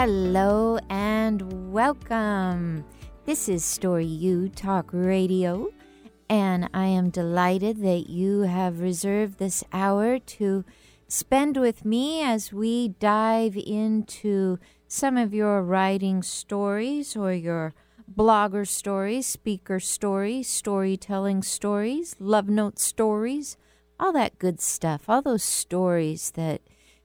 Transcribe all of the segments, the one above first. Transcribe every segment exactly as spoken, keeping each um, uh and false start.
Hello and welcome. This is Story You Talk Radio, and I am delighted that you have reserved this hour to spend with me as we dive into some of your writing stories or your blogger stories, speaker stories, storytelling stories, love note stories, all that good stuff, all those stories that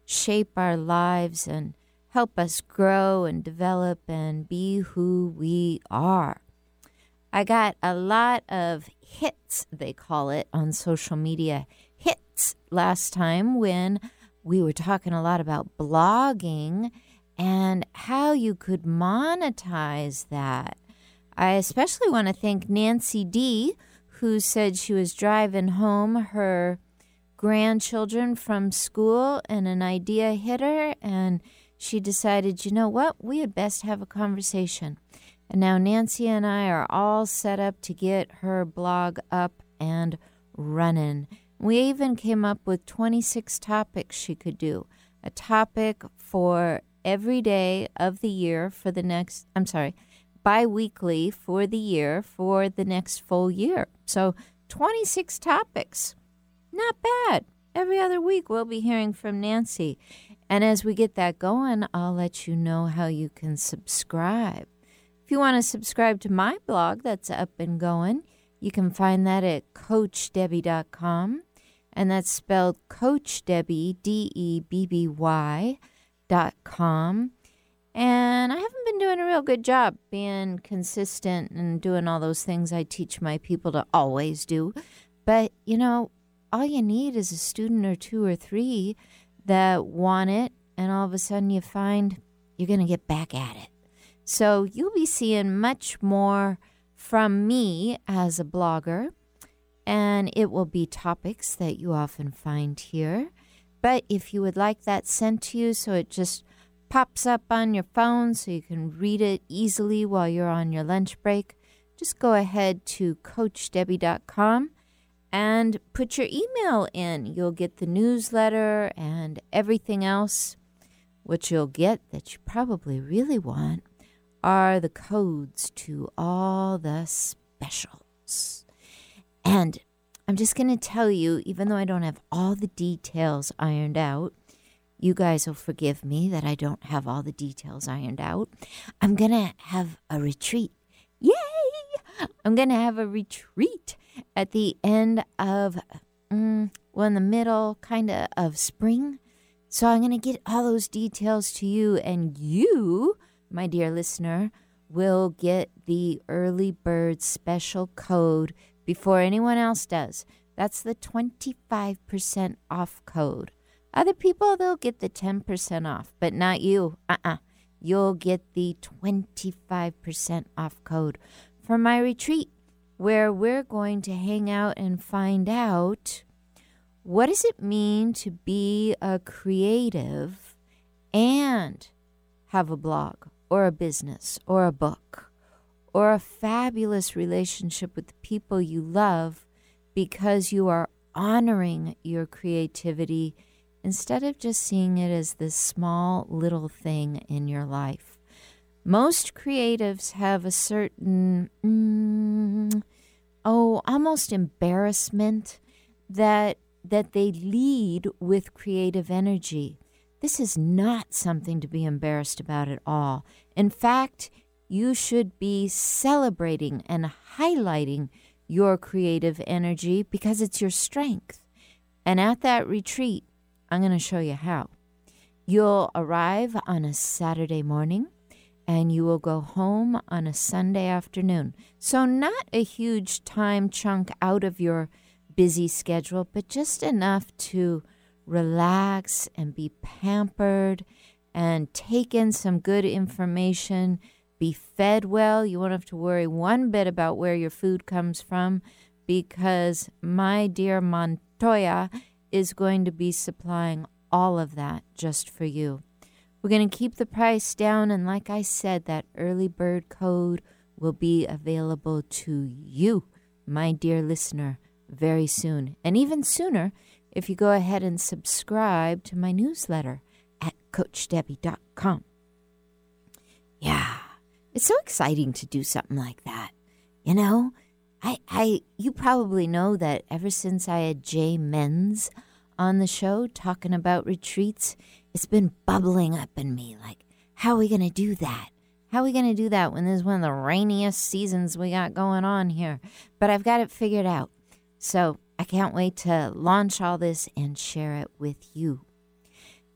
shape our lives and help us grow and develop and be who we are. I got a lot of hits, they call it, on social media. Hits last time when we were talking a lot about blogging and how you could monetize that. I especially want to thank Nancy D., who said she was driving home her grandchildren from school and an idea hit her, and she decided, you know what, we had best have a conversation. And now Nancy and I are all set up to get her blog up and running. We even came up with twenty-six topics she could do. A topic for every day of the year for the next, I'm sorry, bi-weekly for the year for the next full year. So twenty-six topics. Not bad. Every other week we'll be hearing from Nancy. And as we get that going, I'll let you know how you can subscribe. If you want to subscribe to my blog that's up and going, you can find that at Coach Debbie dot com. And that's spelled CoachDebbie, D E B B Y, dot com. And I haven't been doing a real good job being consistent and doing all those things I teach my people to always do. But, you know, all you need is a student or two or three that want it, and all of a sudden you find you're going to get back at it. So you'll be seeing much more from me as a blogger, and it will be topics that you often find here. But if you would like that sent to you so it just pops up on your phone so you can read it easily while you're on your lunch break, just go ahead to Coach Debbie dot com and put your email in. You'll get the newsletter and everything else. What you'll get that you probably really want are the codes to all the specials. And I'm just going to tell you, even though I don't have all the details ironed out, you guys will forgive me that I don't have all the details ironed out. I'm going to have a retreat. Yay! I'm going to have a retreat at the end of, mm, well, in the middle, kind of, of spring. So I'm going to get all those details to you, and you, my dear listener, will get the early bird special code before anyone else does. That's the twenty-five percent off code. Other people, they'll get the ten percent off, but not you. Uh-uh. You'll get the twenty-five percent off code for my retreat, where we're going to hang out and find out what does it mean to be a creative and have a blog or a business or a book or a fabulous relationship with the people you love, because you are honoring your creativity instead of just seeing it as this small little thing in your life. Most creatives have a certain, mm, oh, almost embarrassment that that they lead with creative energy. This is not something to be embarrassed about at all. In fact, you should be celebrating and highlighting your creative energy because it's your strength. And at that retreat, I'm going to show you how. You'll arrive on a Saturday morning, and you will go home on a Sunday afternoon. So not a huge time chunk out of your busy schedule, but just enough to relax and be pampered and take in some good information, be fed well. You won't have to worry one bit about where your food comes from, because my dear Montoya is going to be supplying all of that just for you. We're going to keep the price down, and like I said, that early bird code will be available to you, my dear listener, very soon. And even sooner if you go ahead and subscribe to my newsletter at Coach Debbie dot com. Yeah. It's so exciting to do something like that. You know, I, I, you probably know that ever since I had Jay Menz on the show talking about retreats, it's been bubbling up in me. Like, how are we going to do that? How are we going to do that when there's one of the rainiest seasons we got going on here? But I've got it figured out. So I can't wait to launch all this and share it with you.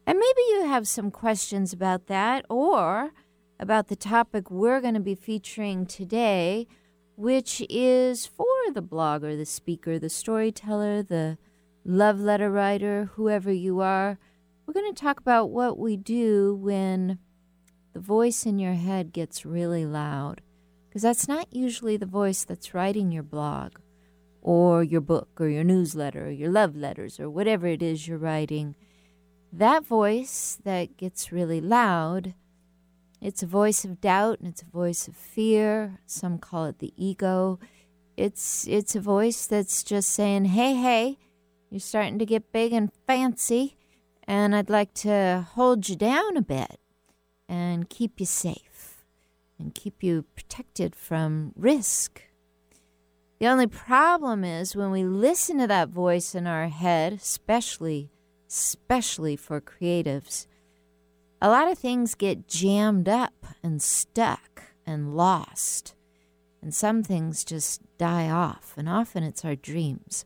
And maybe you have some questions about that or about the topic we're going to be featuring today, which is for the blogger, the speaker, the storyteller, the love letter writer, whoever you are. We're going to talk about what we do when the voice in your head gets really loud, because that's not usually the voice that's writing your blog or your book or your newsletter or your love letters or whatever it is you're writing. That voice that gets really loud, it's a voice of doubt and it's a voice of fear. Some call it the ego. It's it's a voice that's just saying, hey, hey, you're starting to get big and fancy, and I'd like to hold you down a bit and keep you safe and keep you protected from risk. The only problem is when we listen to that voice in our head, especially, especially for creatives, a lot of things get jammed up and stuck and lost, and some things just die off, and often it's our dreams.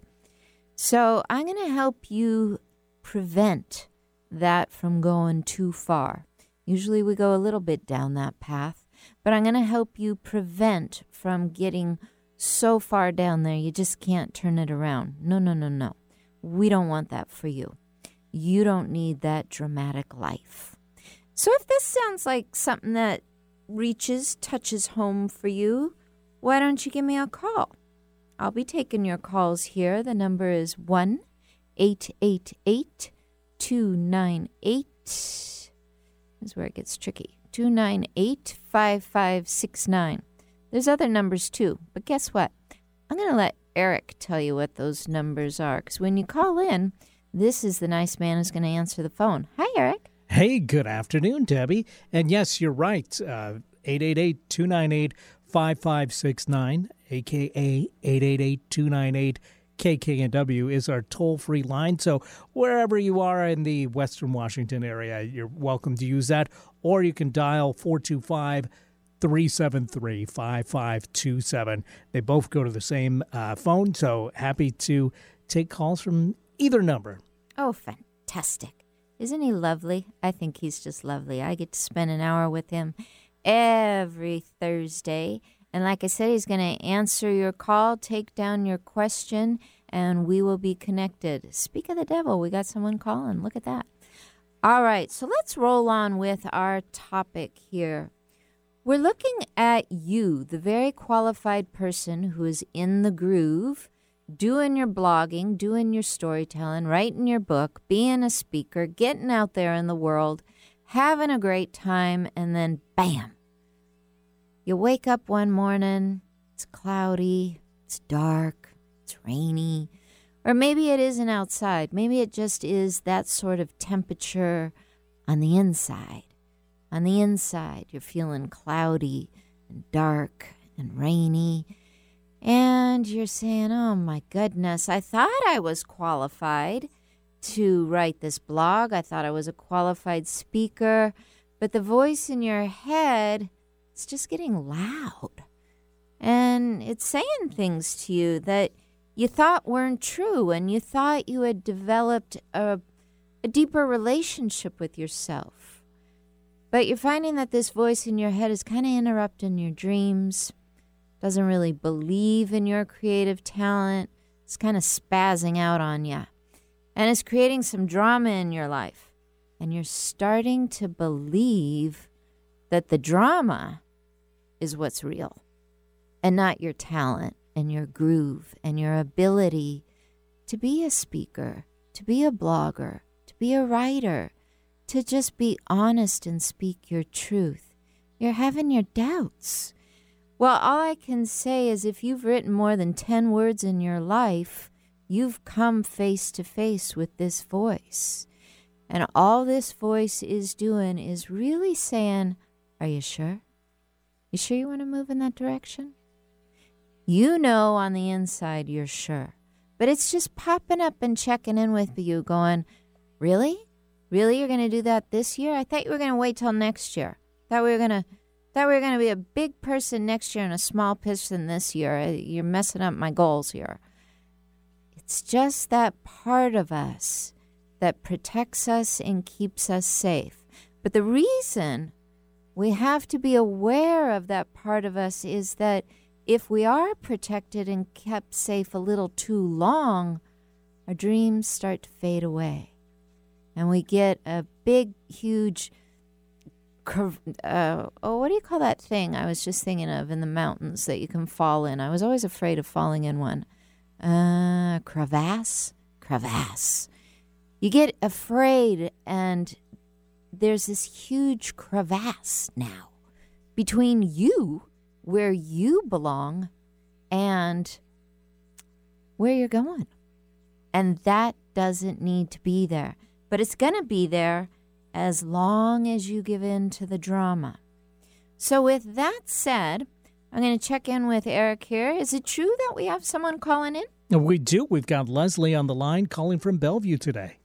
So I'm going to help you prevent that from going too far. Usually we go a little bit down that path, but I'm going to help you prevent from getting so far down there you just can't turn it around. No, no, no, no. We don't want that for you. You don't need that dramatic life. So if this sounds like something that reaches, touches home for you, why don't you give me a call? I'll be taking your calls here. The number is one eight eight eight two nine eight. Is where it gets tricky. two nine eight, five five six nine. There's other numbers too, but guess what? I'm going to let Eric tell you what those numbers are, because when you call in, this is the nice man who's going to answer the phone. Hi, Eric. Hey, good afternoon, Debbie. And yes, you're right. Uh, eight eight eight two nine eight five five six nine, a k a eight eight eight two nine eight K K N W is our toll-free line, so wherever you are in the Western Washington area, you're welcome to use that, or you can dial four two five, three seven three, five five two seven. They both go to the same uh, phone, so happy to take calls from either number. Oh, fantastic. Isn't he lovely? I think he's just lovely. I get to spend an hour with him every Thursday. And like I said, he's going to answer your call, take down your question, and we will be connected. Speak of the devil, we got someone calling. Look at that. All right, so let's roll on with our topic here. We're looking at you, the very qualified person who is in the groove, doing your blogging, doing your storytelling, writing your book, being a speaker, getting out there in the world, having a great time, and then bam. You wake up one morning, it's cloudy, it's dark, it's rainy, or maybe it isn't outside. Maybe it just is that sort of temperature on the inside. On the inside, you're feeling cloudy and dark and rainy, and you're saying, oh my goodness, I thought I was qualified to write this blog. I thought I was a qualified speaker, but the voice in your head, it's just getting loud, and it's saying things to you that you thought weren't true, and you thought you had developed a, a deeper relationship with yourself. But you're finding that this voice in your head is kind of interrupting your dreams, doesn't really believe in your creative talent. It's kind of spazzing out on you, and it's creating some drama in your life, and you're starting to believe that the drama is what's real and not your talent and your groove and your ability to be a speaker, to be a blogger, to be a writer, to just be honest and speak your truth. You're having your doubts. Well, all I can say is if you've written more than ten words in your life, you've come face to face with this voice. And all this voice is doing is really saying, are you sure? You sure you want to move in that direction? You know on the inside you're sure. But it's just popping up and checking in with you going, really? Really, you're going to do that this year? I thought you were going to wait till next year. Thought we were going to thought we were going to be a big person next year and a small person this year. You're messing up my goals here. It's just that part of us that protects us and keeps us safe. But the reason we have to be aware of that part of us is that if we are protected and kept safe a little too long, our dreams start to fade away. And we get a big, huge, uh, oh, what do you call that thing I was just thinking of in the mountains that you can fall in? I was always afraid of falling in one. Uh, crevasse? Crevasse. You get afraid, and there's this huge crevasse now between you, where you belong, and where you're going. And that doesn't need to be there. But it's going to be there as long as you give in to the drama. So with that said, I'm going to check in with Eric here. Is it true that we have someone calling in? We do. We've got Leslie on the line calling from Bellevue today.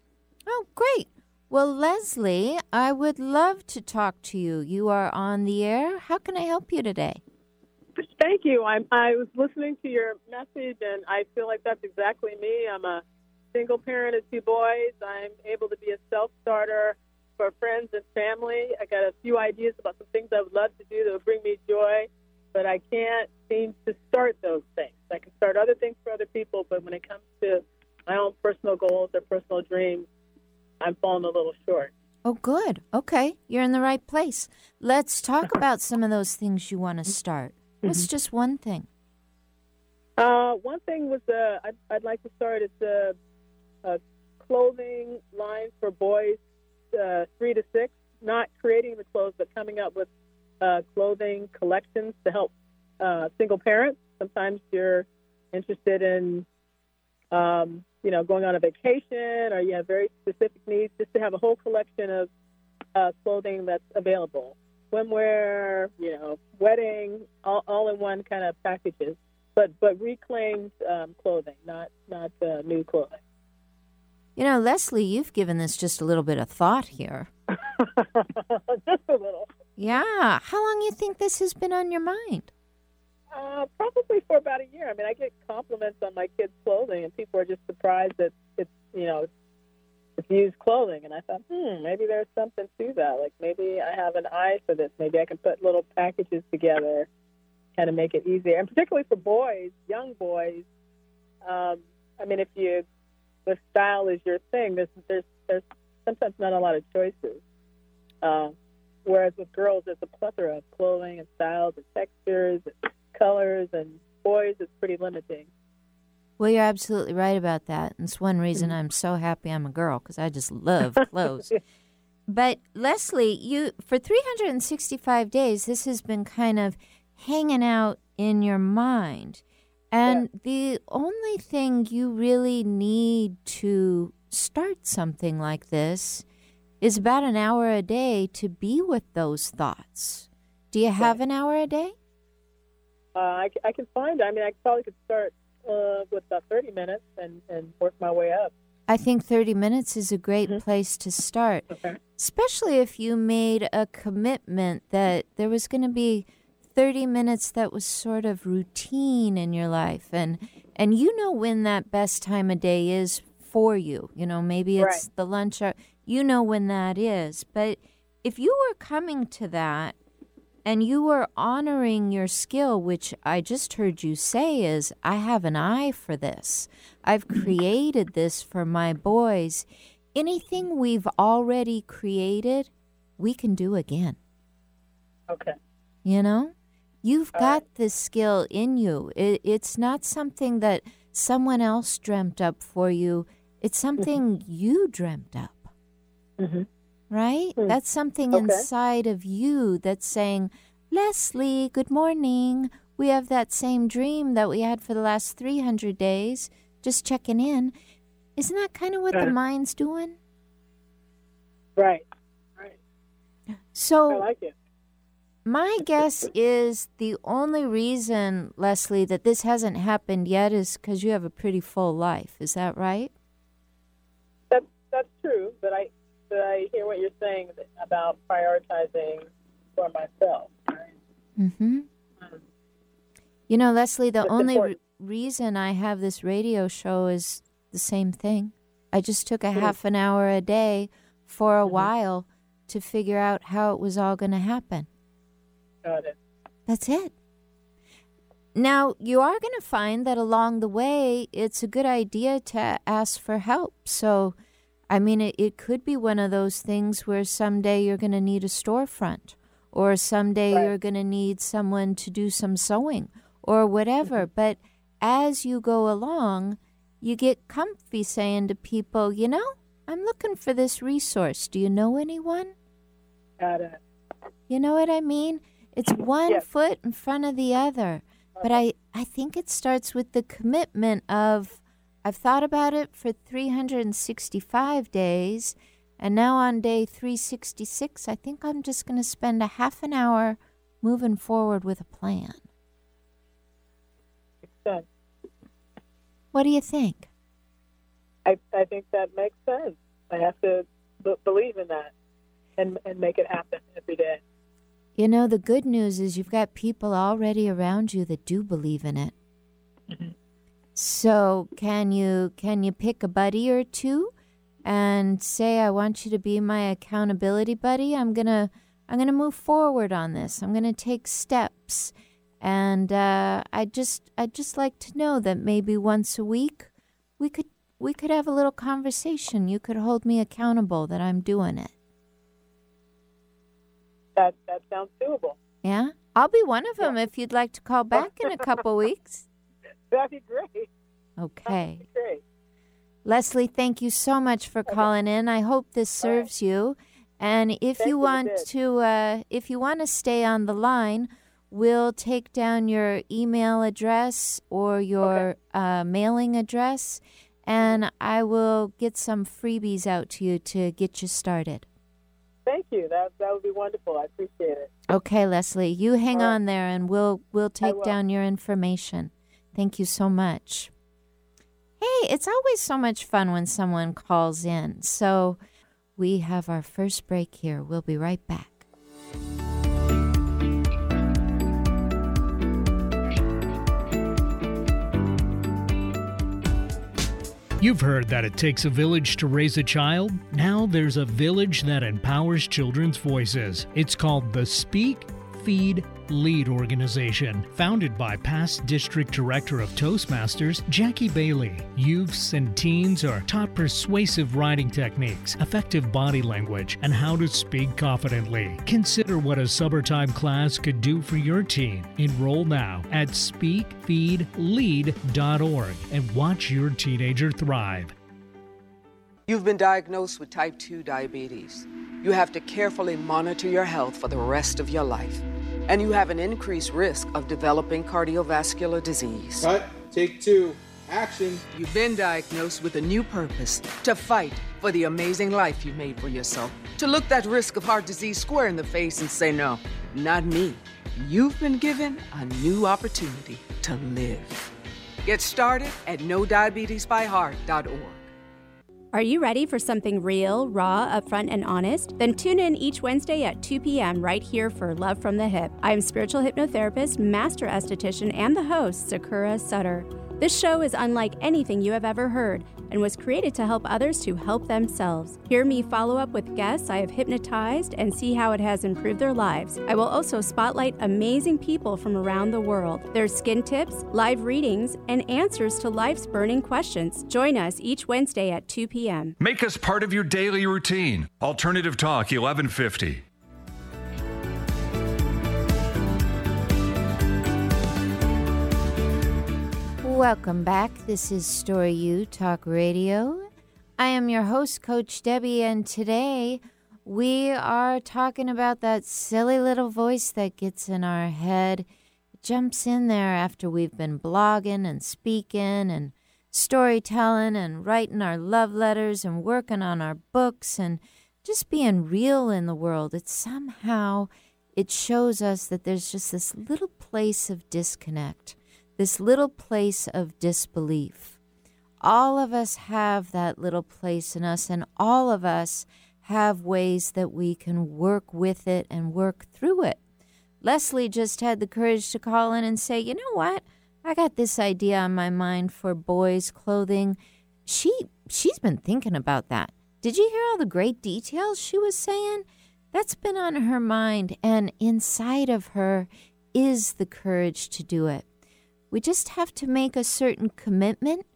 Oh, great. Well, Leslie, I would love to talk to you. You are on the air. How can I help you today? Thank you. I'm, I was listening to your message, and I feel like that's exactly me. I'm a single parent of two boys. I'm able to be a self-starter for friends and family. I got a few ideas about some things I would love to do that would bring me joy, but I can't seem to start those things. I can start other things for other people, but when it comes to my own personal goals or personal dreams, I'm falling a little short. Oh, good. Okay. You're in the right place. Let's talk about some of those things you want to start. Mm-hmm. What's just one thing? Uh, one thing was uh, I'd, I'd like to start is the uh, a clothing line for boys uh, three to six, not creating the clothes, but coming up with uh, clothing collections to help uh, single parents. Sometimes you're interested in, um, you know, going on a vacation, or you have very specific needs, just to have a whole collection of uh, clothing that's available. Swimwear, you know, wedding, all, all in one kind of packages, but, but reclaimed um, clothing, not, not uh, new clothing. You know, Leslie, you've given this just a little bit of thought here. Just a little. Yeah. How long do you think this has been on your mind? Uh, probably for about a year. I mean, I get compliments on my kids' clothing, and people are just surprised that it's, you know, it's used clothing. And I thought, hmm, maybe there's something to that. Like, maybe I have an eye for this. Maybe I can put little packages together, kind of make it easier. And particularly for boys, young boys, um, I mean, if you... if style is your thing, there's, there's, there's sometimes not a lot of choices. Uh, whereas with girls, there's a plethora of clothing and styles and textures and colors, and boys, it's pretty limiting. Well, you're absolutely right about that. And it's one reason I'm so happy I'm a girl, because I just love clothes. But, Leslie, you for three hundred sixty-five days, this has been kind of hanging out in your mind. And the only thing you really need to start something like this is about an hour a day to be with those thoughts. Do you have an hour a day? Uh, I, I can find. I mean, I probably could start uh, with about thirty minutes and, and work my way up. I think thirty minutes is a great mm-hmm. place to start, okay. Especially if you made a commitment that there was going to be thirty minutes that was sort of routine in your life. And and you know when that best time of day is for you. You know, maybe it's right. The lunch hour. You know when that is. But if you were coming to that and you were honoring your skill, which I just heard you say is, I have an eye for this. I've created this for my boys. Anything we've already created, we can do again. Okay. You know? You've got this skill in you. It, it's not something that someone else dreamt up for you. It's something mm-hmm. you dreamt up, mm-hmm. right? Mm-hmm. That's something okay. inside of you that's saying, Leslie, good morning. We have that same dream that we had for the last three hundred days, just checking in. Isn't that kind of what right. the mind's doing? Right, right. So I like it. My guess is the only reason, Leslie, that this hasn't happened yet is because you have a pretty full life. Is that right? That's, that's true, but I, but I hear what you're saying about prioritizing for myself. Right? Mm-hmm. Um, you know, Leslie, the only re- reason I have this radio show is the same thing. I just took a mm-hmm. half an hour a day for a mm-hmm. while to figure out how it was all going to happen. It. That's it. Now, you are going to find that along the way, it's a good idea to ask for help. So, I mean, it, it could be one of those things where someday you're going to need a storefront, or someday right. you're going to need someone to do some sewing or whatever. Mm-hmm. But as you go along, you get comfy saying to people, you know, I'm looking for this resource. Do you know anyone? Got it. You know what I mean? It's one yes. foot in front of the other. But I, I think it starts with the commitment of, I've thought about it for three hundred sixty-five days, and now on day three sixty-six, I think I'm just going to spend a half an hour moving forward with a plan. Makes sense. What do you think? I I think that makes sense. I have to b- believe in that and and make it happen every day. You know, the good news is you've got people already around you that do believe in it. Mm-hmm. So can you can you pick a buddy or two and say, I want you to be my accountability buddy? I'm gonna I'm gonna move forward on this. I'm gonna take steps, and uh, I just I just like to know that maybe once a week we could we could have a little conversation. You could hold me accountable that I'm doing it. That that sounds doable. Yeah? I'll be one of them yeah. if you'd like to call back in a couple weeks. That'd be great. Okay. That'd be great. Leslie, thank you so much for okay. calling in. I hope this serves right. you. And if you, you want to uh, if you want to stay on the line, we'll take down your email address or your okay. uh, mailing address, and I will get some freebies out to you to get you started. Thank you. That that would be wonderful. I appreciate it. Okay, Leslie, you hang right. on there, and we'll we'll take down your information. Thank you so much. Hey, it's always so much fun when someone calls in. So we have our first break here. We'll be right back. You've heard that it takes a village to raise a child. Now there's a village that empowers children's voices. It's called the Speak Feed Lead organization, founded by past district director of Toastmasters, Jackie Bailey. Youths and teens are taught persuasive writing techniques, effective body language, and how to speak confidently. Consider what a summertime class could do for your teen. Enroll now at speak feed lead dot org and watch your teenager thrive. You've been diagnosed with type two diabetes. You have to carefully monitor your health for the rest of your life, and you have an increased risk of developing cardiovascular disease. Cut, take two, action. You've been diagnosed with a new purpose, to fight for the amazing life you made for yourself, to look that risk of heart disease square in the face and say, no, not me. You've been given a new opportunity to live. Get started at no diabetes by heart dot org. Are you ready for something real, raw, upfront, and honest? Then tune in each Wednesday at two p.m. right here for Love from the Hip. I am spiritual hypnotherapist, master esthetician, and the host, Sakura Sutter. This show is unlike anything you have ever heard and was created to help others to help themselves. Hear me follow up with guests I have hypnotized and see how it has improved their lives. I will also spotlight amazing people from around the world, their skin tips, live readings, and answers to life's burning questions. Join us each Wednesday at two p.m. Make us part of your daily routine. Alternative Talk eleven fifty. Welcome back. This is Story You Talk Radio. I am your host, Coach Debbie, and today we are talking about that silly little voice that gets in our head, it jumps in there after we've been blogging and speaking and storytelling and writing our love letters and working on our books and just being real in the world. It somehow it shows us that there's just this little place of disconnect, this little place of disbelief. All of us have that little place in us, and all of us have ways that we can work with it and work through it. Leslie just had the courage to call in and say, you know what? I got this idea on my mind for boys' clothing. She, she's been thinking about that. Did you hear all the great details she was saying? That's been on her mind, and inside of her is the courage to do it. We just have to make a certain commitment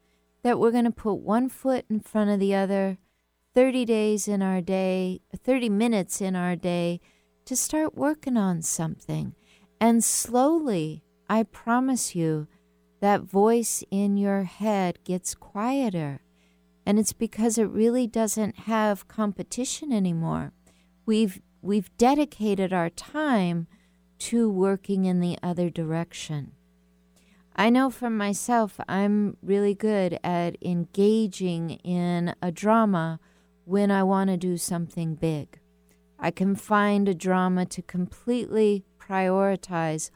that we're going to put one foot in front of the other, thirty days in our day, thirty minutes in our day, to start working on something. And slowly, I promise you, that voice in your head gets quieter. And it's because it really doesn't have competition anymore. We've we've dedicated our time to working in the other direction. I know for myself, I'm really good at engaging in a drama when I want to do something big. I can find a drama to completely prioritize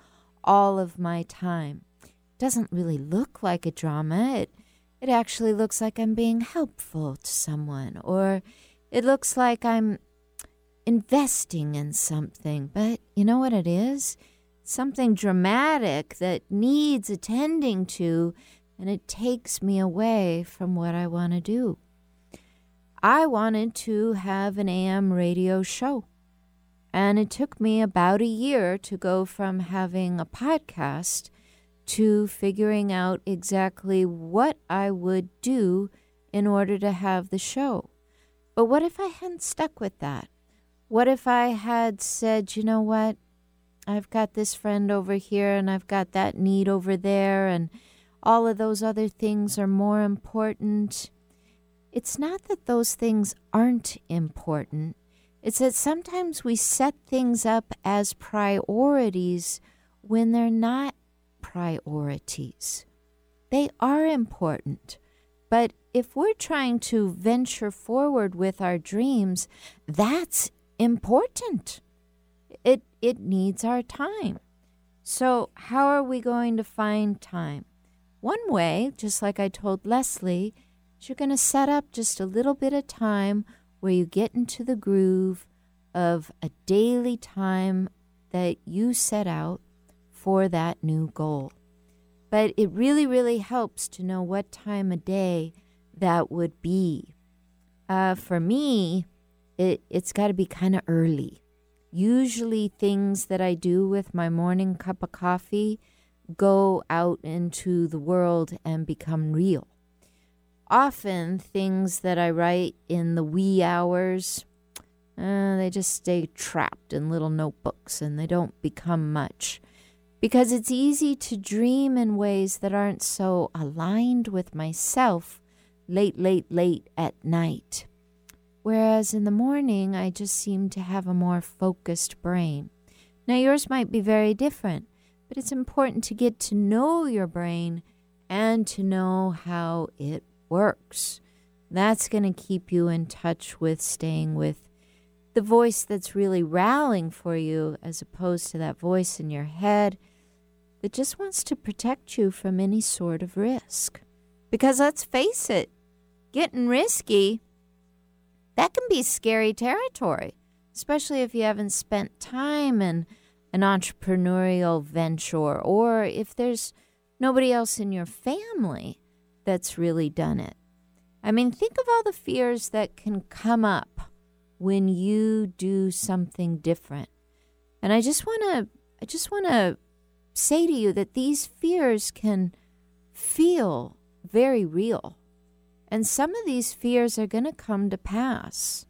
all of my time. It doesn't really look like a drama. It, it actually looks like I'm being helpful to someone, or it looks like I'm investing in something. But you know what it is? Something dramatic that needs attending to, and it takes me away from what I want to do. I wanted to have an A M radio show, and it took me about a year to go from having a podcast to figuring out exactly what I would do in order to have the show. But what if I hadn't stuck with that? What if I had said, you know what? I've got this friend over here, and I've got that need over there, and all of those other things are more important. It's not that those things aren't important. It's that sometimes we set things up as priorities when they're not priorities. They are important. But if we're trying to venture forward with our dreams, that's important. It it needs our time. So how are we going to find time? One way, just like I told Leslie, is you're going to set up just a little bit of time where you get into the groove of a daily time that you set out for that new goal. But it really, really helps to know what time of day that would be. Uh, for me, it, it's got to be kind of early. Usually things that I do with my morning cup of coffee go out into the world and become real. Often things that I write in the wee hours, uh, they just stay trapped in little notebooks and they don't become much. Because it's easy to dream in ways that aren't so aligned with myself late, late, late at night. Whereas in the morning, I just seem to have a more focused brain. Now, yours might be very different, but it's important to get to know your brain and to know how it works. That's going to keep you in touch with staying with the voice that's really rallying for you, as opposed to that voice in your head that just wants to protect you from any sort of risk. Because let's face it, getting risky, that can be scary territory, especially if you haven't spent time in an entrepreneurial venture, or if there's nobody else in your family that's really done it. I mean, think of all the fears that can come up when you do something different. And I just want to I just want to say to you that these fears can feel very real. And some of these fears are going to come to pass.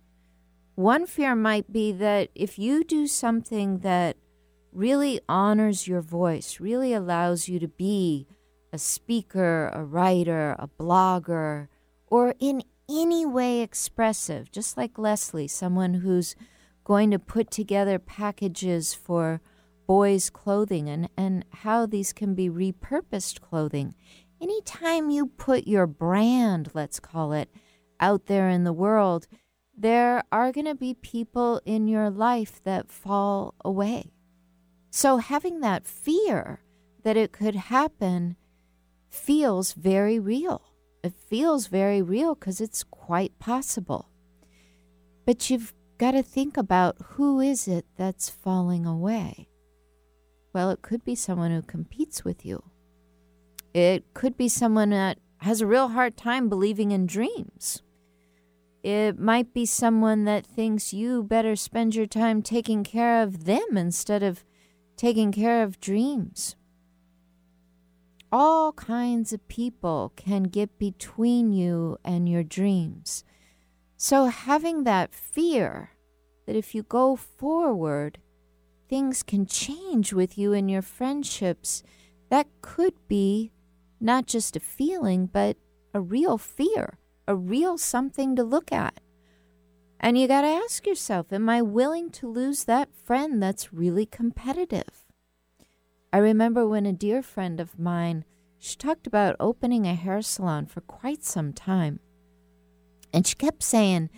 One fear might be that if you do something that really honors your voice, really allows you to be a speaker, a writer, a blogger, or in any way expressive, just like Leslie, someone who's going to put together packages for boys' clothing and, and how these can be repurposed clothing. Anytime you put your brand, let's call it, out there in the world, there are going to be people in your life that fall away. So having that fear that it could happen feels very real. It feels very real because it's quite possible. But you've got to think about who is it that's falling away. Well, it could be someone who competes with you. It could be someone that has a real hard time believing in dreams. It might be someone that thinks you better spend your time taking care of them instead of taking care of dreams. All kinds of people can get between you and your dreams. So having that fear that if you go forward, things can change with you and your friendships, that could be not just a feeling, but a real fear, a real something to look at. And you got to ask yourself, am I willing to lose that friend that's really competitive? I remember when a dear friend of mine, she talked about opening a hair salon for quite some time. And she kept saying,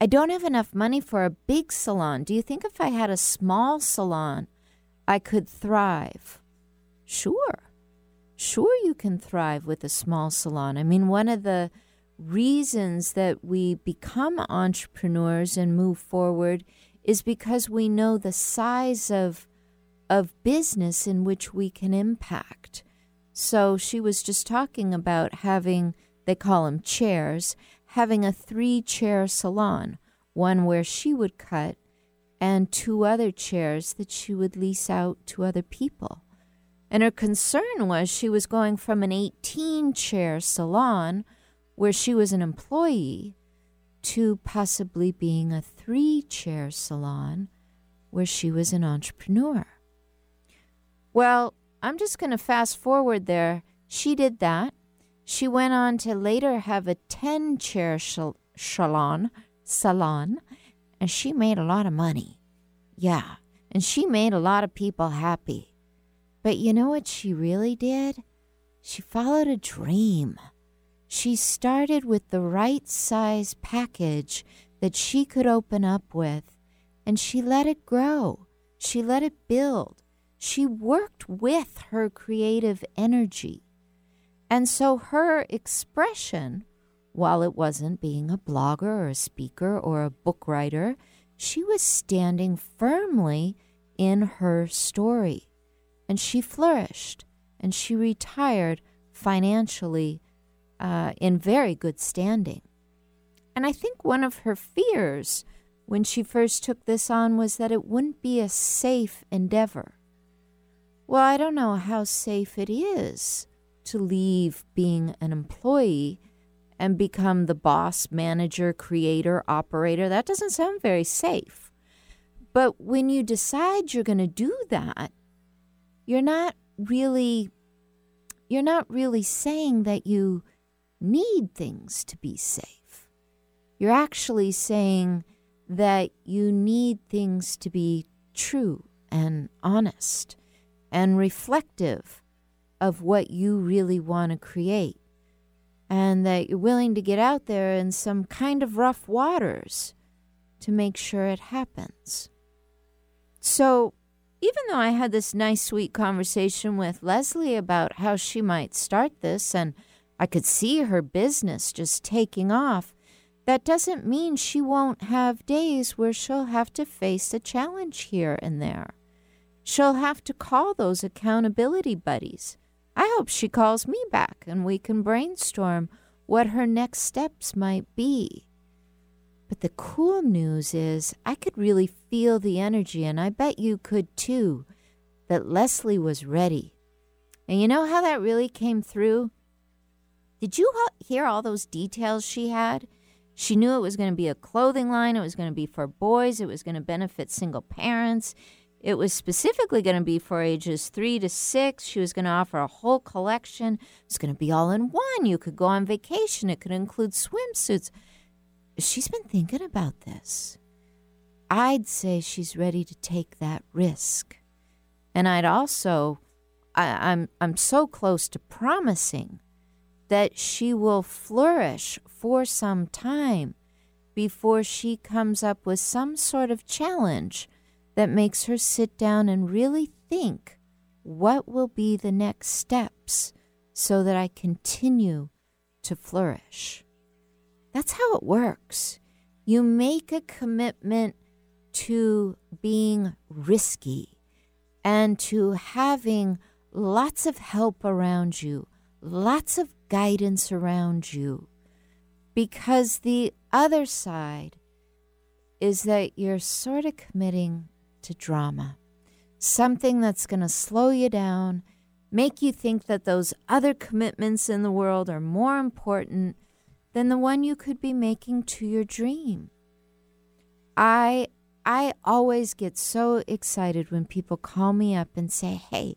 I don't have enough money for a big salon. Do you think if I had a small salon, I could thrive? Sure. Sure you can thrive with a small salon. I mean, one of the reasons that we become entrepreneurs and move forward is because we know the size of of business in which we can impact. So she was just talking about having, they call them chairs, having a three-chair salon, one where she would cut and two other chairs that she would lease out to other people. And her concern was she was going from an eighteen-chair salon where she was an employee to possibly being a three-chair salon where she was an entrepreneur. Well, I'm just going to fast forward there. She did that. She went on to later have a ten-chair shal- salon, salon, and she made a lot of money. Yeah, and she made a lot of people happy. But you know what she really did? She followed a dream. She started with the right size package that she could open up with, and she let it grow. She let it build. She worked with her creative energy. And so her expression, while it wasn't being a blogger or a speaker or a book writer, she was standing firmly in her story. And she flourished, and she retired financially uh, in very good standing. And I think one of her fears when she first took this on was that it wouldn't be a safe endeavor. Well, I don't know how safe it is to leave being an employee and become the boss, manager, creator, operator. That doesn't sound very safe. But when you decide you're going to do that, You're not really, you're not really saying that you need things to be safe. You're actually saying that you need things to be true and honest and reflective of what you really want to create, and that you're willing to get out there in some kind of rough waters to make sure it happens. So even though I had this nice, sweet conversation with Leslie about how she might start this and I could see her business just taking off, that doesn't mean she won't have days where she'll have to face a challenge here and there. She'll have to call those accountability buddies. I hope she calls me back and we can brainstorm what her next steps might be. But the cool news is I could really feel the energy, and I bet you could too, that Leslie was ready. And you know how that really came through? Did you hear all those details she had? She knew it was going to be a clothing line. It was going to be for boys. It was going to benefit single parents. It was specifically going to be for ages three to six. She was going to offer a whole collection. It was going to be all in one. You could go on vacation. It could include swimsuits. She's been thinking about this. I'd say she's ready to take that risk. And I'd also, I, I'm I'm so close to promising that she will flourish for some time before she comes up with some sort of challenge that makes her sit down and really think, what will be the next steps so that I continue to flourish? That's how it works. You make a commitment to being risky and to having lots of help around you, lots of guidance around you, because the other side is that you're sort of committing to drama, something that's going to slow you down, make you think that those other commitments in the world are more important than the one you could be making to your dream. I I always get so excited when people call me up and say, hey,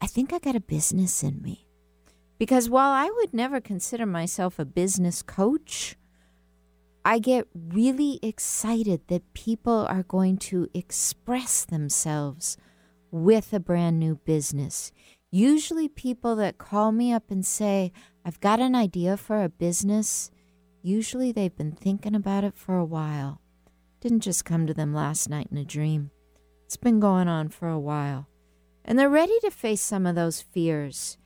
I think I got a business in me. Because while I would never consider myself a business coach, I get really excited that people are going to express themselves with a brand new business. Usually people that call me up and say, I've got an idea for a business, usually they've been thinking about it for a while. Didn't just come to them last night in a dream. It's been going on for a while. And they're ready to face some of those fears.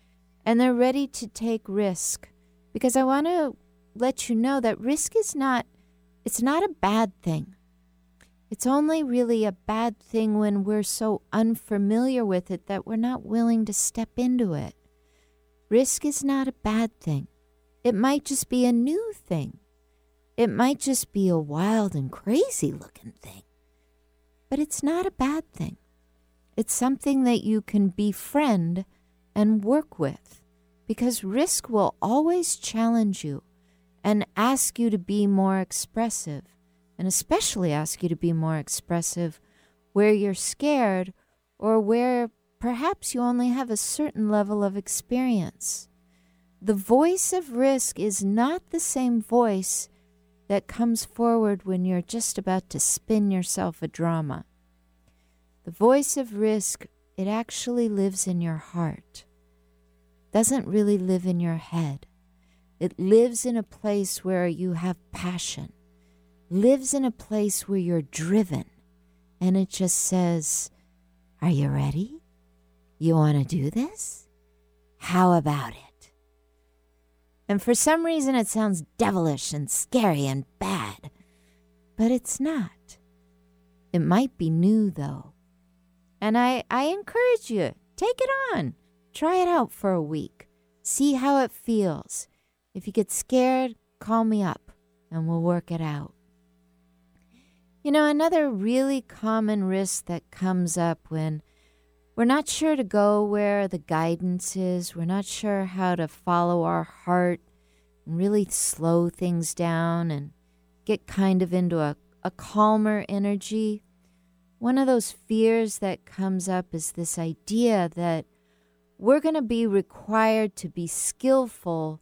And they're ready to take risk. Because I want to let you know that risk is not, it's not a bad thing. It's only really a bad thing when we're so unfamiliar with it that we're not willing to step into it. Risk is not a bad thing. It might just be a new thing. It might just be a wild and crazy looking thing. But it's not a bad thing. It's something that you can befriend and work with, because risk will always challenge you and ask you to be more expressive. And especially ask you to be more expressive where you're scared or where perhaps you only have a certain level of experience. The voice of risk is not the same voice that comes forward when you're just about to spin yourself a drama. The voice of risk, it actually lives in your heart. It doesn't really live in your head. It lives in a place where you have passion. Lives in a place where you're driven, and it just says, are you ready? You want to do this? How about it? And for some reason it sounds devilish and scary and bad, but it's not. It might be new, though. And I, I encourage you, take it on. Try it out for a week. See how it feels. If you get scared, call me up, and we'll work it out. You know, another really common risk that comes up when we're not sure to go where the guidance is, we're not sure how to follow our heart and really slow things down and get kind of into a, a calmer energy. One of those fears that comes up is this idea that we're going to be required to be skillful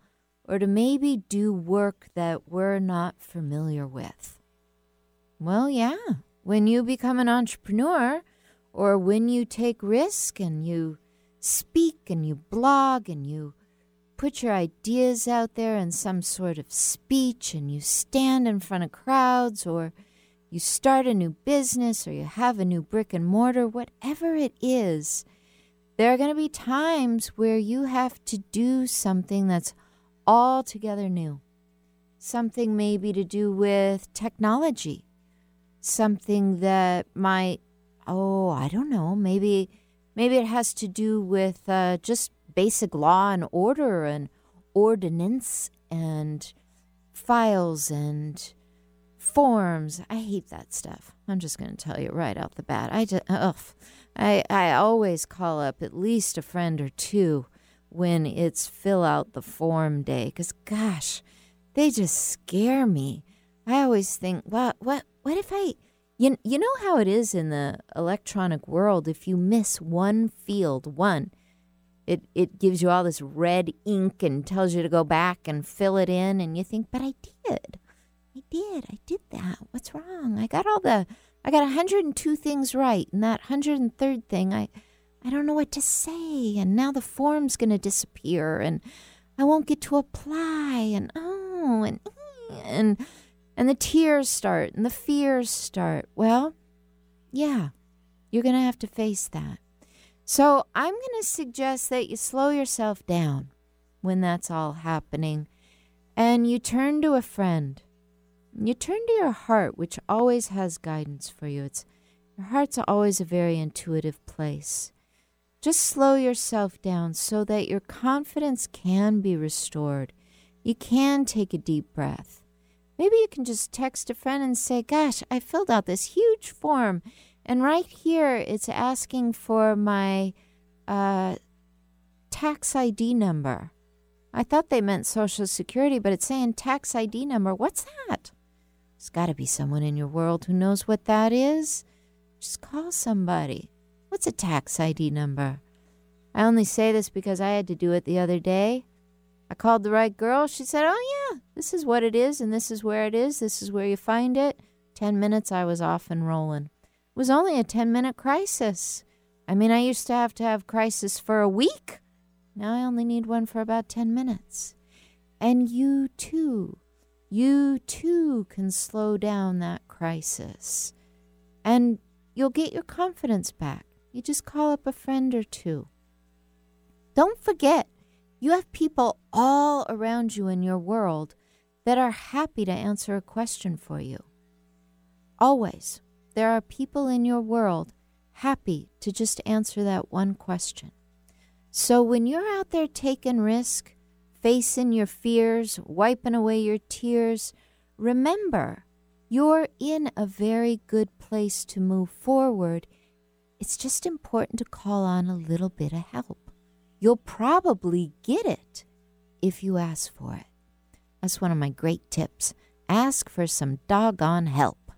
or to maybe do work that we're not familiar with. Well, yeah, when you become an entrepreneur or when you take risk and you speak and you blog and you put your ideas out there in some sort of speech and you stand in front of crowds or you start a new business or you have a new brick and mortar, whatever it is, there are going to be times where you have to do something that's altogether new, something maybe to do with technology. Something that might, oh, I don't know, maybe maybe it has to do with uh, just basic law and order and ordinance and files and forms. I hate that stuff. I'm just going to tell you right out the bat. I, just, ugh, I, I always call up at least a friend or two when it's fill out the form day because, gosh, they just scare me. I always think, what, what? What if I, you, you know how it is in the electronic world, if you miss one field, one, it, it gives you all this red ink and tells you to go back and fill it in, and you think, but I did, I did, I did that, what's wrong? I got all the, I got one hundred two things right, and that one hundred third thing, I, I don't know what to say, and now the form's going to disappear, and I won't get to apply, and oh, and, and, And the tears start and the fears start. Well, yeah, you're going to have to face that. So I'm going to suggest that you slow yourself down when that's all happening, and you turn to a friend. You turn to your heart, which always has guidance for you. It's your heart's always a very intuitive place. Just slow yourself down so that your confidence can be restored. You can take a deep breath. Maybe you can just text a friend and say, gosh, I filled out this huge form, and right here it's asking for my uh, tax I D number. I thought they meant Social Security, but it's saying tax I D number. What's that? There's got to be someone in your world who knows what that is. Just call somebody. What's a tax I D number? I only say this because I had to do it the other day. I called the right girl. She said, oh, yeah, this is what it is, and this is where it is. This is where you find it. Ten minutes, I was off and rolling. It was only a ten-minute crisis. I mean, I used to have to have crisis for a week. Now I only need one for about ten minutes. And you, too, you, too, can slow down that crisis. And you'll get your confidence back. You just call up a friend or two. Don't forget, you have people all around you in your world that are happy to answer a question for you. Always, there are people in your world happy to just answer that one question. So when you're out there taking risk, facing your fears, wiping away your tears, remember, you're in a very good place to move forward. It's just important to call on a little bit of help. You'll probably get it if you ask for it. That's one of my great tips. Ask for some doggone help.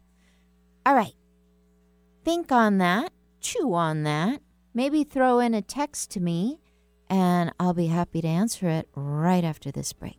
All right. Think on that. Chew on that. Maybe throw in a text to me, and I'll be happy to answer it right after this break.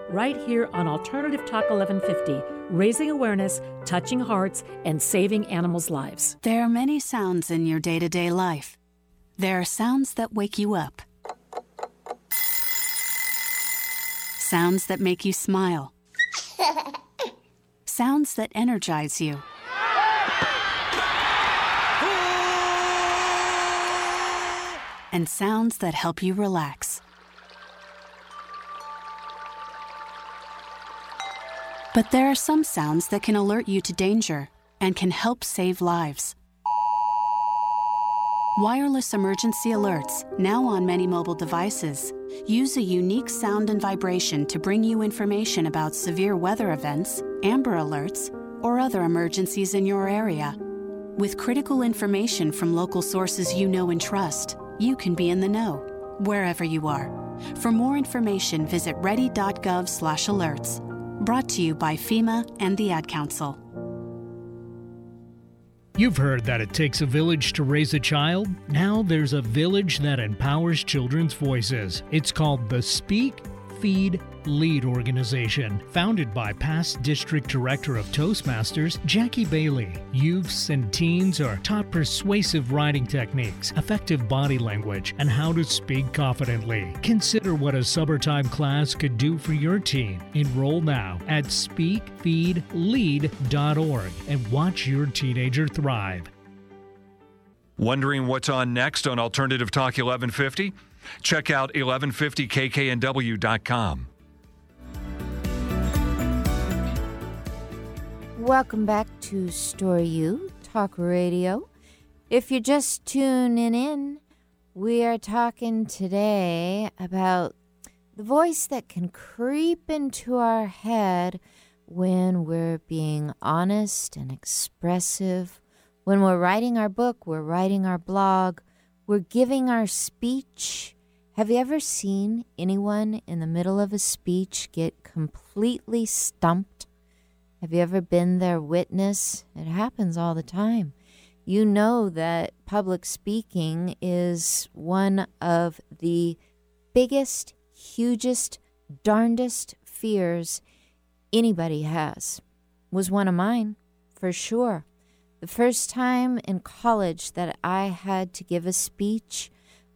right here on Alternative Talk eleven fifty, raising awareness, touching hearts, and saving animals' lives. There are many sounds in your day-to-day life. There are sounds that wake you up. Sounds that make you smile. Sounds that energize you. And sounds that help you relax. But there are some sounds that can alert you to danger and can help save lives. Wireless emergency alerts, now on many mobile devices, use a unique sound and vibration to bring you information about severe weather events, amber alerts, or other emergencies in your area. With critical information from local sources you know and trust, you can be in the know, wherever you are. For more information, visit ready.gov slash alerts. Brought to you by FEMA and the Ad Council. You've heard that it takes a village to raise a child. Now there's a village that empowers children's voices. It's called the Speak Feed Lead organization, founded by past district director of Toastmasters, Jackie Bailey. Youths and teens are taught persuasive writing techniques, effective body language, and how to speak confidently. Consider what a summertime class could do for your teen. Enroll now at speak feed lead dot org and watch your teenager thrive. Wondering what's on next on Alternative Talk eleven fifty? Check out eleven fifty K K N W dot com. Welcome back to Story You Talk Radio. If you're just tuning in, we are talking today about the voice that can creep into our head when we're being honest and expressive. When we're writing our book, we're writing our blog, we're giving our speech. Have you ever seen anyone in the middle of a speech get completely stumped? Have you ever been their witness? It happens all the time. you know that public speaking is one of the biggest, hugest, darndest fears anybody has. Was one of mine, for sure. The first time in college that I had to give a speech,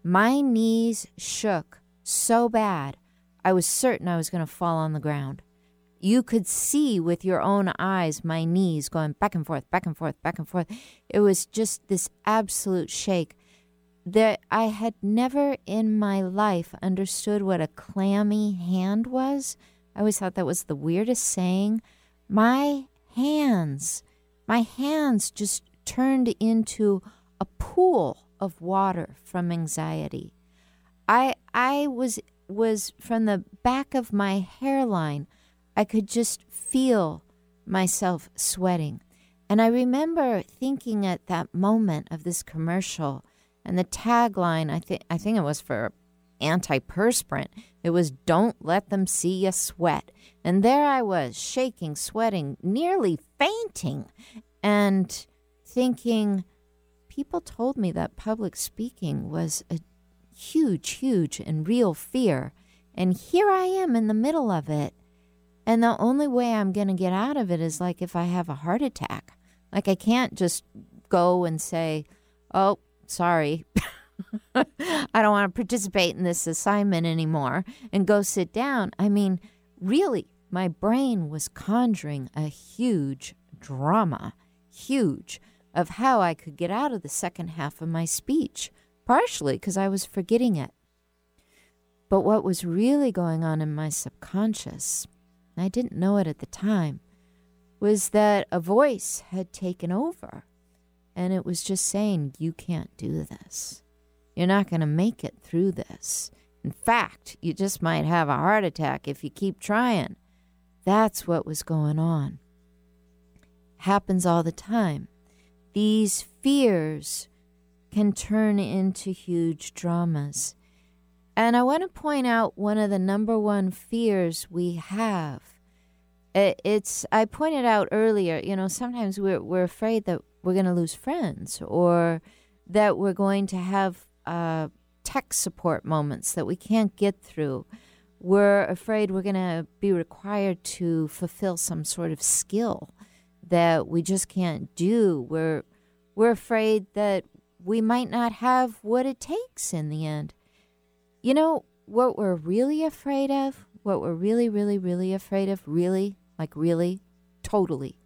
my knees shook so bad, I was certain I was going to fall on the ground. You could see with your own eyes my knees going back and forth, back and forth, back and forth. It was just this absolute shake that I had never in my life understood what a clammy hand was. I always thought that was the weirdest saying. My hands, my hands just turned into a pool of water from anxiety. I I was was from the back of my hairline, I could just feel myself sweating. And I remember thinking at that moment of this commercial and the tagline, I think I think it was for antiperspirant. It was, "Don't let them see you sweat." And there I was, shaking, sweating, nearly fainting, and thinking, people told me that public speaking was a huge, huge and real fear. And here I am in the middle of it. And the only way I'm going to get out of it is like if I have a heart attack. Like I can't just go and say, oh, sorry, I don't want to participate in this assignment anymore and go sit down. I mean, really, my brain was conjuring a huge drama, huge, of how I could get out of the second half of my speech, partially because I was forgetting it. But what was really going on in my subconscious, I didn't know it at the time, was that a voice had taken over, and it was just saying, you can't do this. You're not going to make it through this. In fact, you just might have a heart attack if you keep trying. That's what was going on. Happens all the time. These fears can turn into huge dramas. And I want to point out one of the number one fears we have. It's, I pointed out earlier, you know, sometimes we're, we're afraid that we're going to lose friends or that we're going to have uh, tech support moments that we can't get through. We're afraid we're going to be required to fulfill some sort of skill that we just can't do. We're, we're afraid that we might not have what it takes in the end. You know, what we're really afraid of, what we're really, really, really afraid of, really, like really, totally.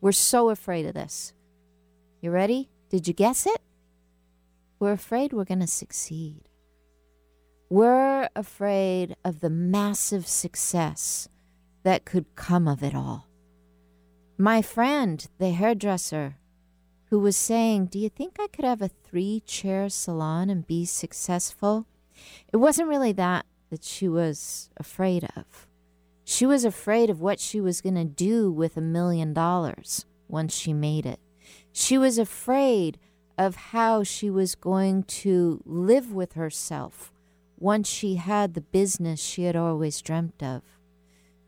We're so afraid of this. You ready? Did you guess it? We're afraid we're going to succeed. We're afraid of the massive success that could come of it all. My friend, the hairdresser, who was saying, do you think I could have a three-chair salon and be successful? It wasn't really that that she was afraid of. She was afraid of what she was going to do with a million dollars once she made it. She was afraid of how she was going to live with herself once she had the business she had always dreamt of.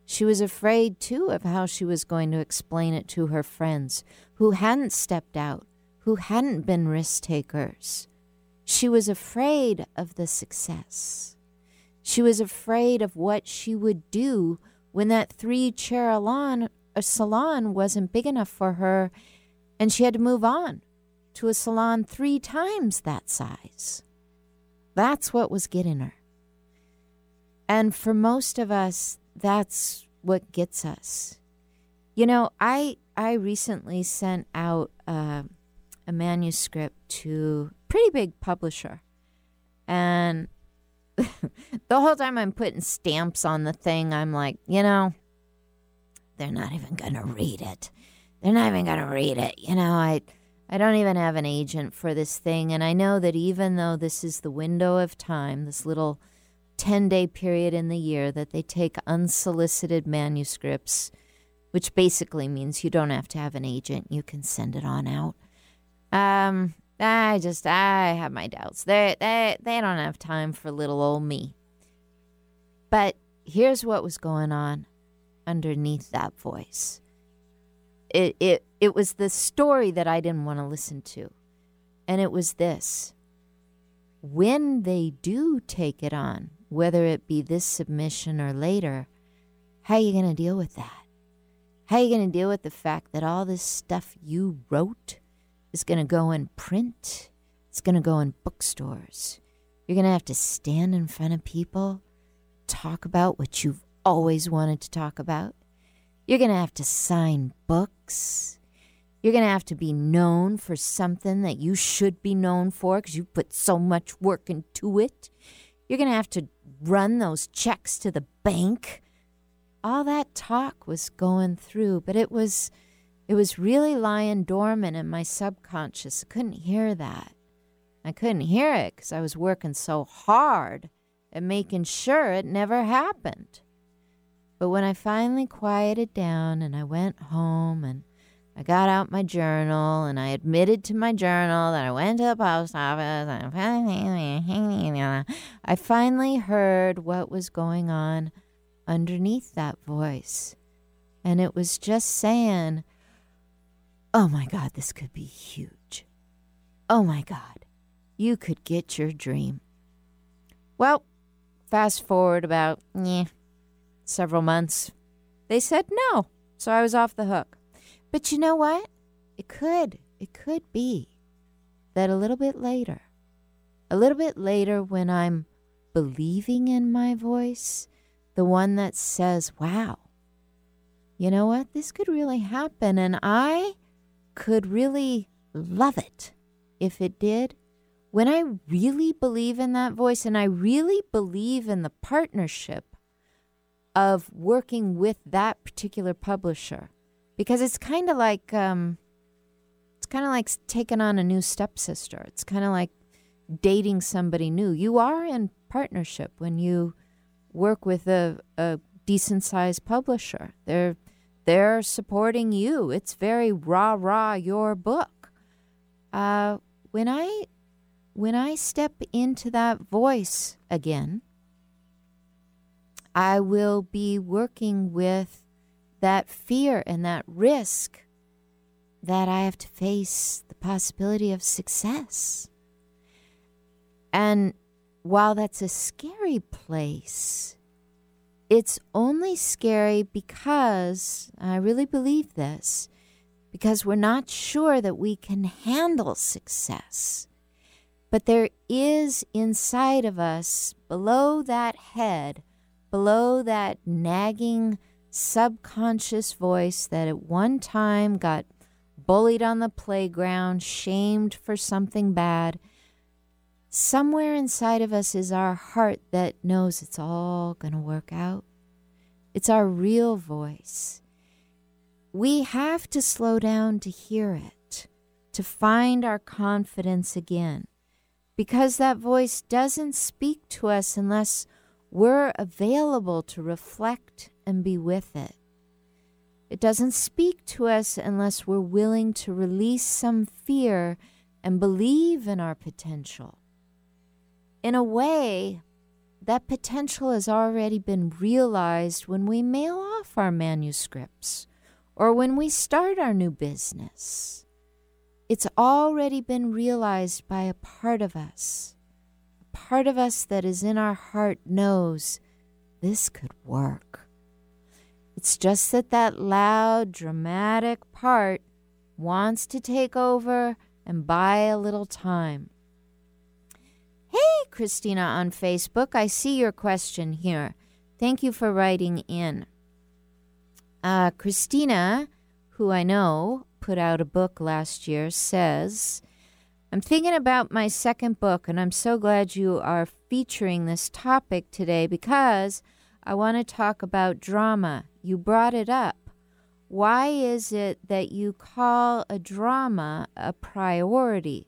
She was afraid, too, of how she was going to explain it to her friends who hadn't stepped out, who hadn't been risk takers. She was afraid of the success. She was afraid of what she would do when that three-chair salon wasn't big enough for her and she had to move on to a salon three times that size. That's what was getting her. And for most of us, that's what gets us. You know, I, I recently sent out uh, a manuscript to pretty big publisher. And the whole time I'm putting stamps on the thing, I'm like, you know, they're not even going to read it. They're not even going to read it. You know, I I don't even have an agent for this thing. And I know that even though this is the window of time, this little ten-day period in the year that they take unsolicited manuscripts, which basically means you don't have to have an agent. You can send it on out. Um... I just, I have my doubts. They, they, they don't have time for little old me. But here's what was going on underneath that voice. It, it, it was the story that I didn't want to listen to. And it was this: when they do take it on, whether it be this submission or later, how are you going to deal with that? How are you going to deal with the fact that all this stuff you wrote is going to go in print? It's going to go in bookstores. You're going to have to stand in front of people, talk about what you've always wanted to talk about. You're going to have to sign books. You're going to have to be known for something that you should be known for because you put so much work into it. You're going to have to run those checks to the bank. All that talk was going through, but it was it was really lying dormant in my subconscious. I couldn't hear that. I couldn't hear it because I was working so hard at making sure it never happened. But when I finally quieted down and I went home and I got out my journal and I admitted to my journal that I went to the post office, and I finally heard what was going on underneath that voice. And it was just saying, oh my God, this could be huge. Oh my God, you could get your dream. Well, fast forward about eh, several months, they said no. So I was off the hook. But you know what? It could, it could be that a little bit later, a little bit later when I'm believing in my voice, the one that says, wow, you know what? This could really happen and I could really love it if it did. When I really believe in that voice and I really believe in the partnership of working with that particular publisher, because it's kind of like um, it's kind of like taking on a new stepsister. It's kind of like dating somebody new. You are in partnership when you work with a, a decent-sized publisher. They're they're supporting you. It's very rah rah your book. Uh, when I when I step into that voice again, I will be working with that fear and that risk that I have to face the possibility of success. And while that's a scary place, it's only scary because, I really believe this, because we're not sure that we can handle success. But there is inside of us, below that head, below that nagging subconscious voice that at one time got bullied on the playground, shamed for something bad. Somewhere inside of us is our heart that knows it's all going to work out. It's our real voice. We have to slow down to hear it, to find our confidence again, because that voice doesn't speak to us unless we're available to reflect and be with it. It doesn't speak to us unless we're willing to release some fear and believe in our potential. In a way, that potential has already been realized when we mail off our manuscripts or when we start our new business. It's already been realized by a part of us. A part of us that is in our heart knows this could work. It's just that that loud, dramatic part wants to take over and buy a little time. Hey, Christina on Facebook, I see your question here. Thank you for writing in. Uh, Christina, who I know put out a book last year, says, I'm thinking about my second book, and I'm so glad you are featuring this topic today because I want to talk about drama. You brought it up. Why is it that you call a drama a priority?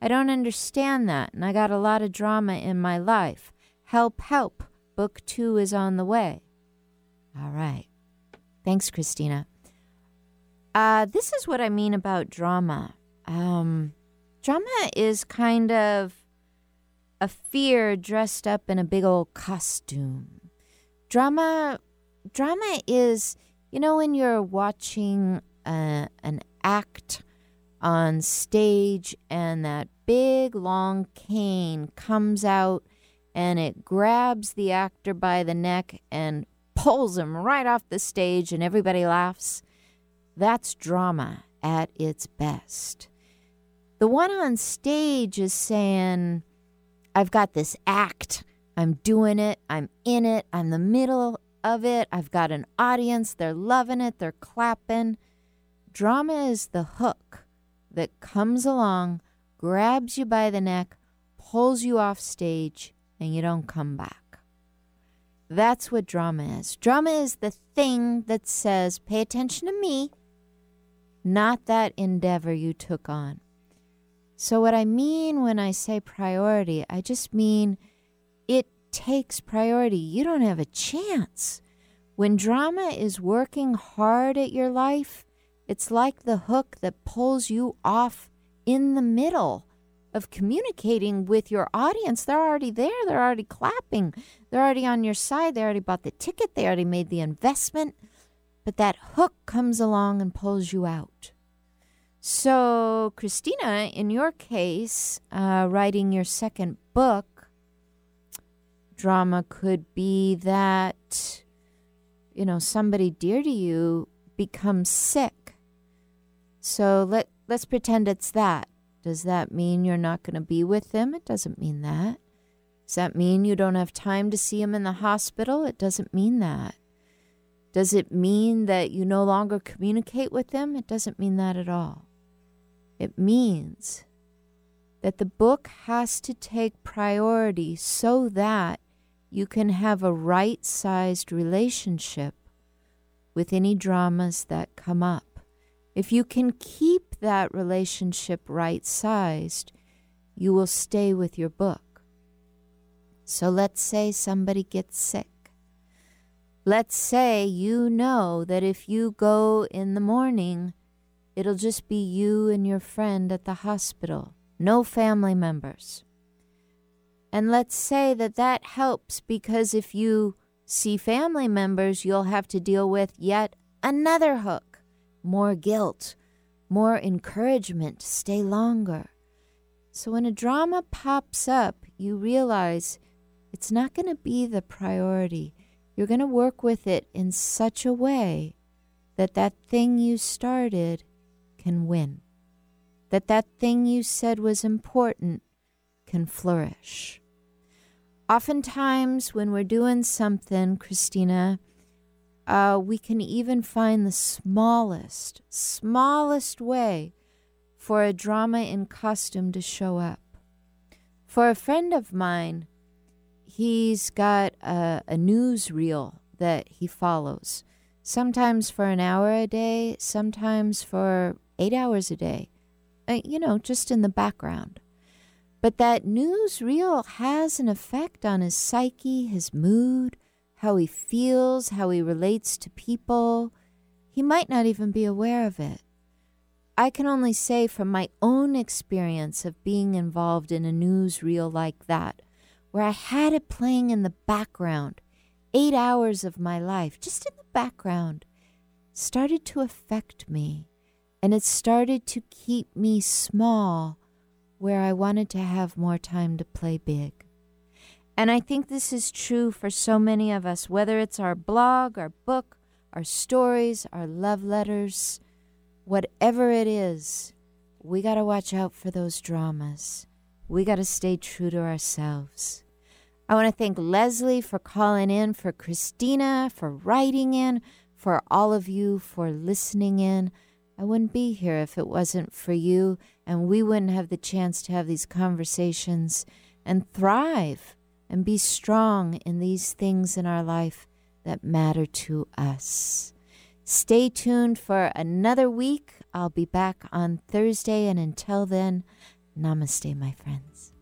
I don't understand that, and I got a lot of drama in my life. Help, help. Book two is on the way. All right. Thanks, Christina. Uh, this is what I mean about drama. Um, drama is kind of a fear dressed up in a big old costume. Drama... Drama is, you know, when you're watching uh, an act on stage and that big, long cane comes out, and it grabs the actor by the neck and pulls him right off the stage, and everybody laughs. That's drama at its best. The one on stage is saying, I've got this act. I'm doing it. I'm in it. I'm the middle of it. I've got an audience. They're loving it. They're clapping. Drama is the hook that comes along, grabs you by the neck, pulls you off stage, and you don't come back. That's what drama is. Drama is the thing that says, pay attention to me, not that endeavor you took on. So what I mean when I say priority, I just mean it takes priority. You don't have a chance. When drama is working hard at your life, it's like the hook that pulls you off in the middle of communicating with your audience. They're already there. They're already clapping. They're already on your side. They already bought the ticket. They already made the investment. But that hook comes along and pulls you out. So, Christina, in your case, uh, writing your second book, drama could be that, you know, somebody dear to you becomes sick. So let, let's pretend it's that. Does that mean you're not going to be with them? It doesn't mean that. Does that mean you don't have time to see him in the hospital? It doesn't mean that. Does it mean that you no longer communicate with them? It doesn't mean that at all. It means that the book has to take priority so that you can have a right-sized relationship with any dramas that come up. If you can keep that relationship right-sized, you will stay with your book. So let's say somebody gets sick. Let's say you know that if you go in the morning, it'll just be you and your friend at the hospital, no family members. And let's say that that helps because if you see family members, you'll have to deal with yet another hook, more guilt, more encouragement to stay longer. So when a drama pops up, you realize it's not going to be the priority. You're going to work with it in such a way that that thing you started can win, that that thing you said was important can flourish. Oftentimes when we're doing something, Christina, uh, we can even find the smallest, smallest way for a drama in costume to show up. For a friend of mine, he's got a, a newsreel that he follows, sometimes for an hour a day, sometimes for eight hours a day, uh, you know, just in the background. But that newsreel has an effect on his psyche, his mood, how he feels, how he relates to people. He might not even be aware of it. I can only say from my own experience of being involved in a newsreel like that, where I had it playing in the background, eight hours of my life, just in the background, started to affect me, and it started to keep me small where I wanted to have more time to play big. And I think this is true for so many of us, whether it's our blog, our book, our stories, our love letters, whatever it is, we got to watch out for those dramas. We got to stay true to ourselves. I want to thank Leslie for calling in, for Christina for writing in, for all of you for listening in. I wouldn't be here if it wasn't for you, and we wouldn't have the chance to have these conversations and thrive and be strong in these things in our life that matter to us. Stay tuned for another week. I'll be back on Thursday, and until then, namaste, my friends.